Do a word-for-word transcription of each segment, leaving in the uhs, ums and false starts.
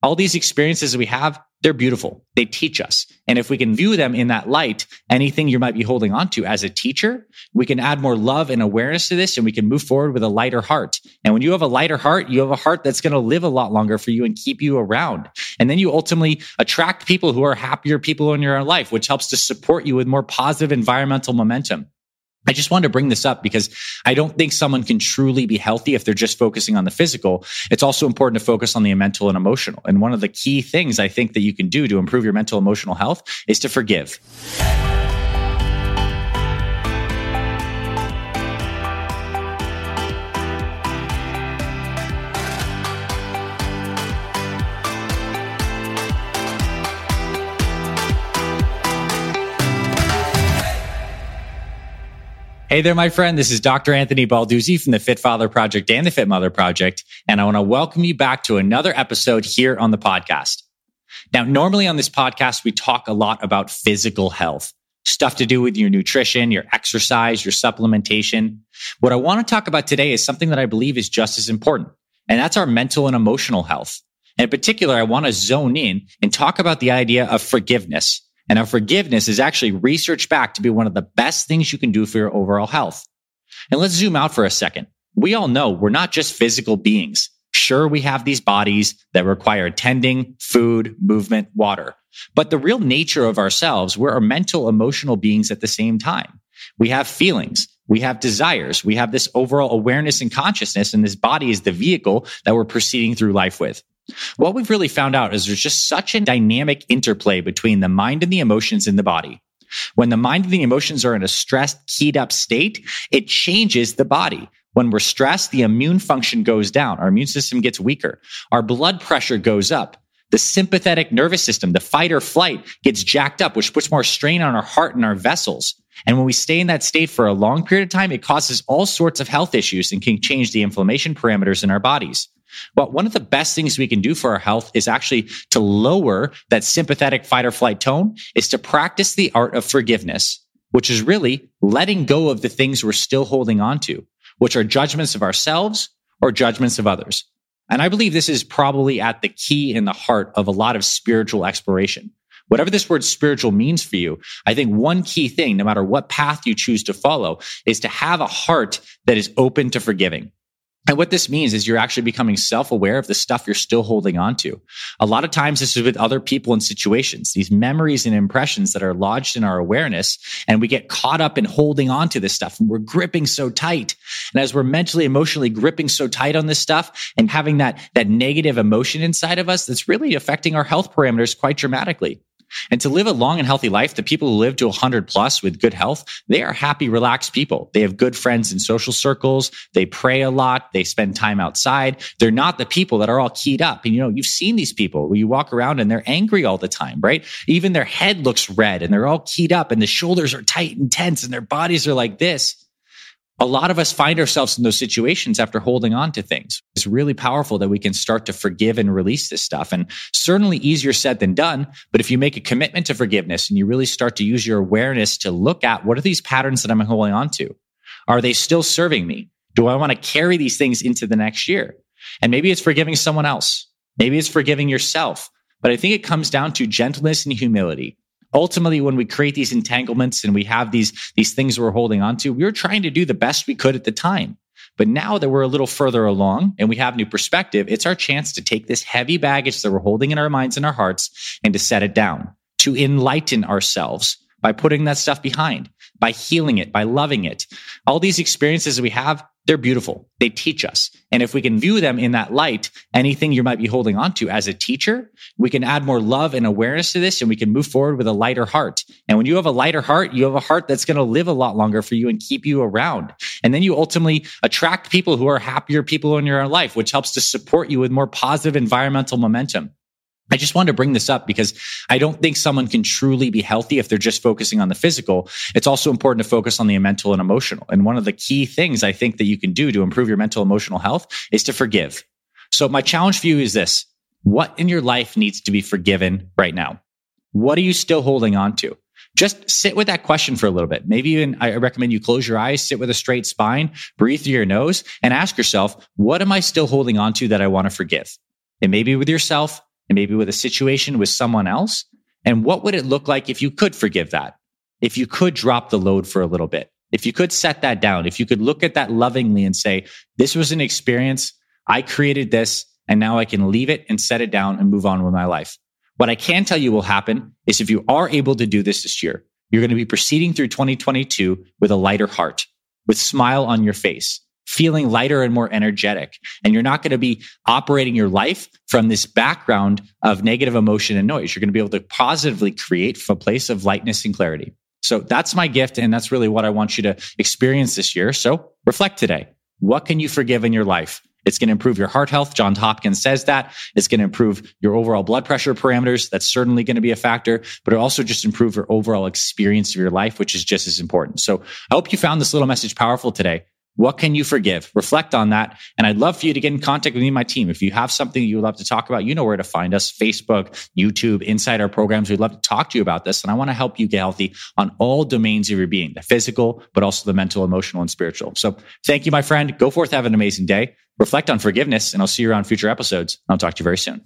all these experiences we have, they're beautiful. They teach us. And if we can view them in that light, anything you might be holding on to as a teacher, we can add more love and awareness to this, and we can move forward with a lighter heart. And when you have a lighter heart, you have a heart that's going to live a lot longer for you and keep you around. And then you ultimately attract people who are happier people in your life, which helps to support you with more positive environmental momentum. I just wanted to bring this up because I don't think someone can truly be healthy if they're just focusing on the physical. It's also important to focus on the mental and emotional. And one of the key things I think that you can do to improve your mental, emotional health is to forgive. Hey there, my friend. This is Doctor Anthony Balduzzi from the Fit Father Project and the Fit Mother Project, and I want to welcome you back to another episode here on the podcast. Now, normally on this podcast, we talk a lot about physical health, stuff to do with your nutrition, your exercise, your supplementation. What I want to talk about today is something that I believe is just as important, and that's our mental and emotional health. And in particular, I want to zone in and talk about the idea of forgiveness. And our forgiveness is actually researched back to be one of the best things you can do for your overall health. And let's zoom out for a second. We all know we're not just physical beings. Sure, we have these bodies that require tending, food, movement, water. But the real nature of ourselves, we're mental, emotional beings at the same time. We have feelings. We have desires. We have this overall awareness and consciousness, and this body is the vehicle that we're proceeding through life with. What we've really found out is there's just such a dynamic interplay between the mind and the emotions in the body. When the mind and the emotions are in a stressed, keyed up state, it changes the body. When we're stressed, the immune function goes down. Our immune system gets weaker. Our blood pressure goes up. The sympathetic nervous system, the fight or flight, gets jacked up, which puts more strain on our heart and our vessels. And when we stay in that state for a long period of time, it causes all sorts of health issues and can change the inflammation parameters in our bodies. But one of the best things we can do for our health is actually to lower that sympathetic fight or flight tone, is to practice the art of forgiveness, which is really letting go of the things we're still holding on to, which are judgments of ourselves or judgments of others. And I believe this is probably at the key in the heart of a lot of spiritual exploration. Whatever this word spiritual means for you, I think one key thing, no matter what path you choose to follow, is to have a heart that is open to forgiving. And what this means is you're actually becoming self-aware of the stuff you're still holding on to. A lot of times this is with other people and situations, these memories and impressions that are lodged in our awareness, and we get caught up in holding on to this stuff, and we're gripping so tight. And as we're mentally, emotionally gripping so tight on this stuff and having that, that negative emotion inside of us, that's really affecting our health parameters quite dramatically. And to live a long and healthy life, the people who live to one hundred plus with good health, they are happy, relaxed people. They have good friends in social circles. They pray a lot. They spend time outside. They're not the people that are all keyed up. And you know, you've seen these people where you walk around and they're angry all the time, right? Even their head looks red and they're all keyed up and the shoulders are tight and tense and their bodies are like this. A lot of us find ourselves in those situations after holding on to things. It's really powerful that we can start to forgive and release this stuff. And certainly easier said than done. But if you make a commitment to forgiveness and you really start to use your awareness to look at what are these patterns that I'm holding on to? Are they still serving me? Do I want to carry these things into the next year? And maybe it's forgiving someone else. Maybe it's forgiving yourself. But I think it comes down to gentleness and humility. Ultimately, when we create these entanglements and we have these, these things we're holding on to, we were trying to do the best we could at the time. But now that we're a little further along and we have new perspective, it's our chance to take this heavy baggage that we're holding in our minds and our hearts and to set it down, to enlighten ourselves by putting that stuff behind, by healing it, by loving it. All these experiences we have, they're beautiful. They teach us. And if we can view them in that light, anything you might be holding on to as a teacher, we can add more love and awareness to this, and we can move forward with a lighter heart. And when you have a lighter heart, you have a heart that's going to live a lot longer for you and keep you around. And then you ultimately attract people who are happier people in your life, which helps to support you with more positive environmental momentum. I just wanted to bring this up because I don't think someone can truly be healthy if they're just focusing on the physical. It's also important to focus on the mental and emotional. And one of the key things I think that you can do to improve your mental, emotional health is to forgive. So my challenge for you is this: what in your life needs to be forgiven right now? What are you still holding on to? Just sit with that question for a little bit. Maybe even I recommend you close your eyes, sit with a straight spine, breathe through your nose, and ask yourself, what am I still holding on to that I want to forgive? It may be with yourself. and maybe with a situation with someone else? And what would it look like if you could forgive that? If you could drop the load for a little bit, if you could set that down, if you could look at that lovingly and say, this was an experience, I created this, and now I can leave it and set it down and move on with my life. What I can tell you will happen is if you are able to do this this year, you're going to be proceeding through twenty twenty-two with a lighter heart, with smile on your face, feeling lighter and more energetic. And you're not going to be operating your life from this background of negative emotion and noise. You're going to be able to positively create from a place of lightness and clarity. So that's my gift. And that's really what I want you to experience this year. So reflect today. What can you forgive in your life? It's going to improve your heart health. Johns Hopkins says that. It's going to improve your overall blood pressure parameters. That's certainly going to be a factor, but it also just improve your overall experience of your life, which is just as important. So I hope you found this little message powerful today. What can you forgive? Reflect on that. And I'd love for you to get in contact with me and my team. If you have something you would love to talk about, you know where to find us, Facebook, YouTube, inside our programs. We'd love to talk to you about this. And I want to help you get healthy on all domains of your being, the physical, but also the mental, emotional, and spiritual. So thank you, my friend. Go forth, have an amazing day. Reflect on forgiveness, and I'll see you around future episodes. I'll talk to you very soon.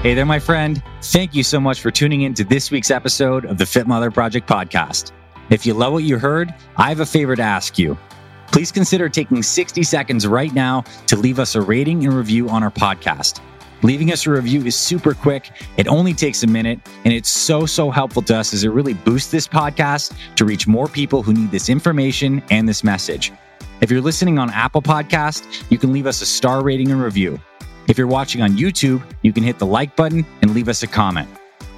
Hey there, my friend. Thank you so much for tuning in to this week's episode of the Fit Mother Project podcast. If you love what you heard, I have a favor to ask you. Please consider taking sixty seconds right now to leave us a rating and review on our podcast. Leaving us a review is super quick. It only takes a minute, and it's so, so helpful to us as it really boosts this podcast to reach more people who need this information and this message. If you're listening on Apple Podcast, you can leave us a star rating and review. If you're watching on YouTube, you can hit the like button and leave us a comment.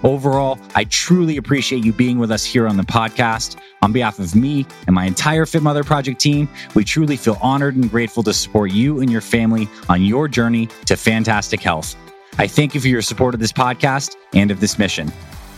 Overall, I truly appreciate you being with us here on the podcast. On behalf of me and my entire Fit Mother Project team, we truly feel honored and grateful to support you and your family on your journey to fantastic health. I thank you for your support of this podcast and of this mission.